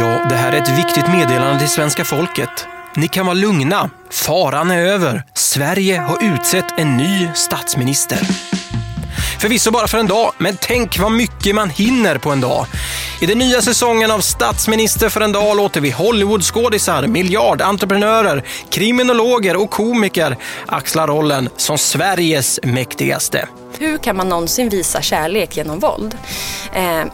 Ja, det här är ett viktigt meddelande till svenska folket. Ni kan vara lugna. Faran är över. Sverige har utsett en ny statsminister. Förvisso bara för en dag, men tänk vad mycket man hinner på en dag. I den nya säsongen av Statsminister för en dag låter vi Hollywoodskådisar, miljardentreprenörer, kriminologer och komiker axla rollen som Sveriges mäktigaste. Hur kan man någonsin visa kärlek genom våld?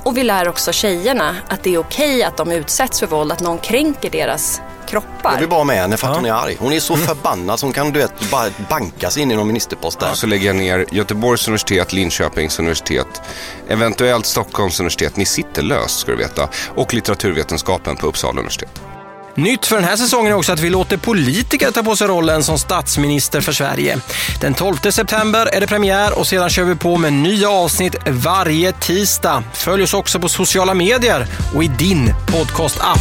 Och vi lär också tjejerna att det är okej att de utsätts för våld, att någon kränker deras kroppar. Jag vill bara med henne för att hon är arg. Hon är så förbannad som kan, du vet, bara banka sig in i någon ministerpost där. Så lägger jag ner Göteborgs universitet, Linköpings universitet, eventuellt Stockholms universitet. Ni sitter löst, ska du veta. Och litteraturvetenskapen på Uppsala universitet. Nytt för den här säsongen är också att vi låter politiker ta på sig rollen som statsminister för Sverige. Den 12 september är det premiär och sedan kör vi på med nya avsnitt varje tisdag. Följ oss också på sociala medier och i din podcast-app.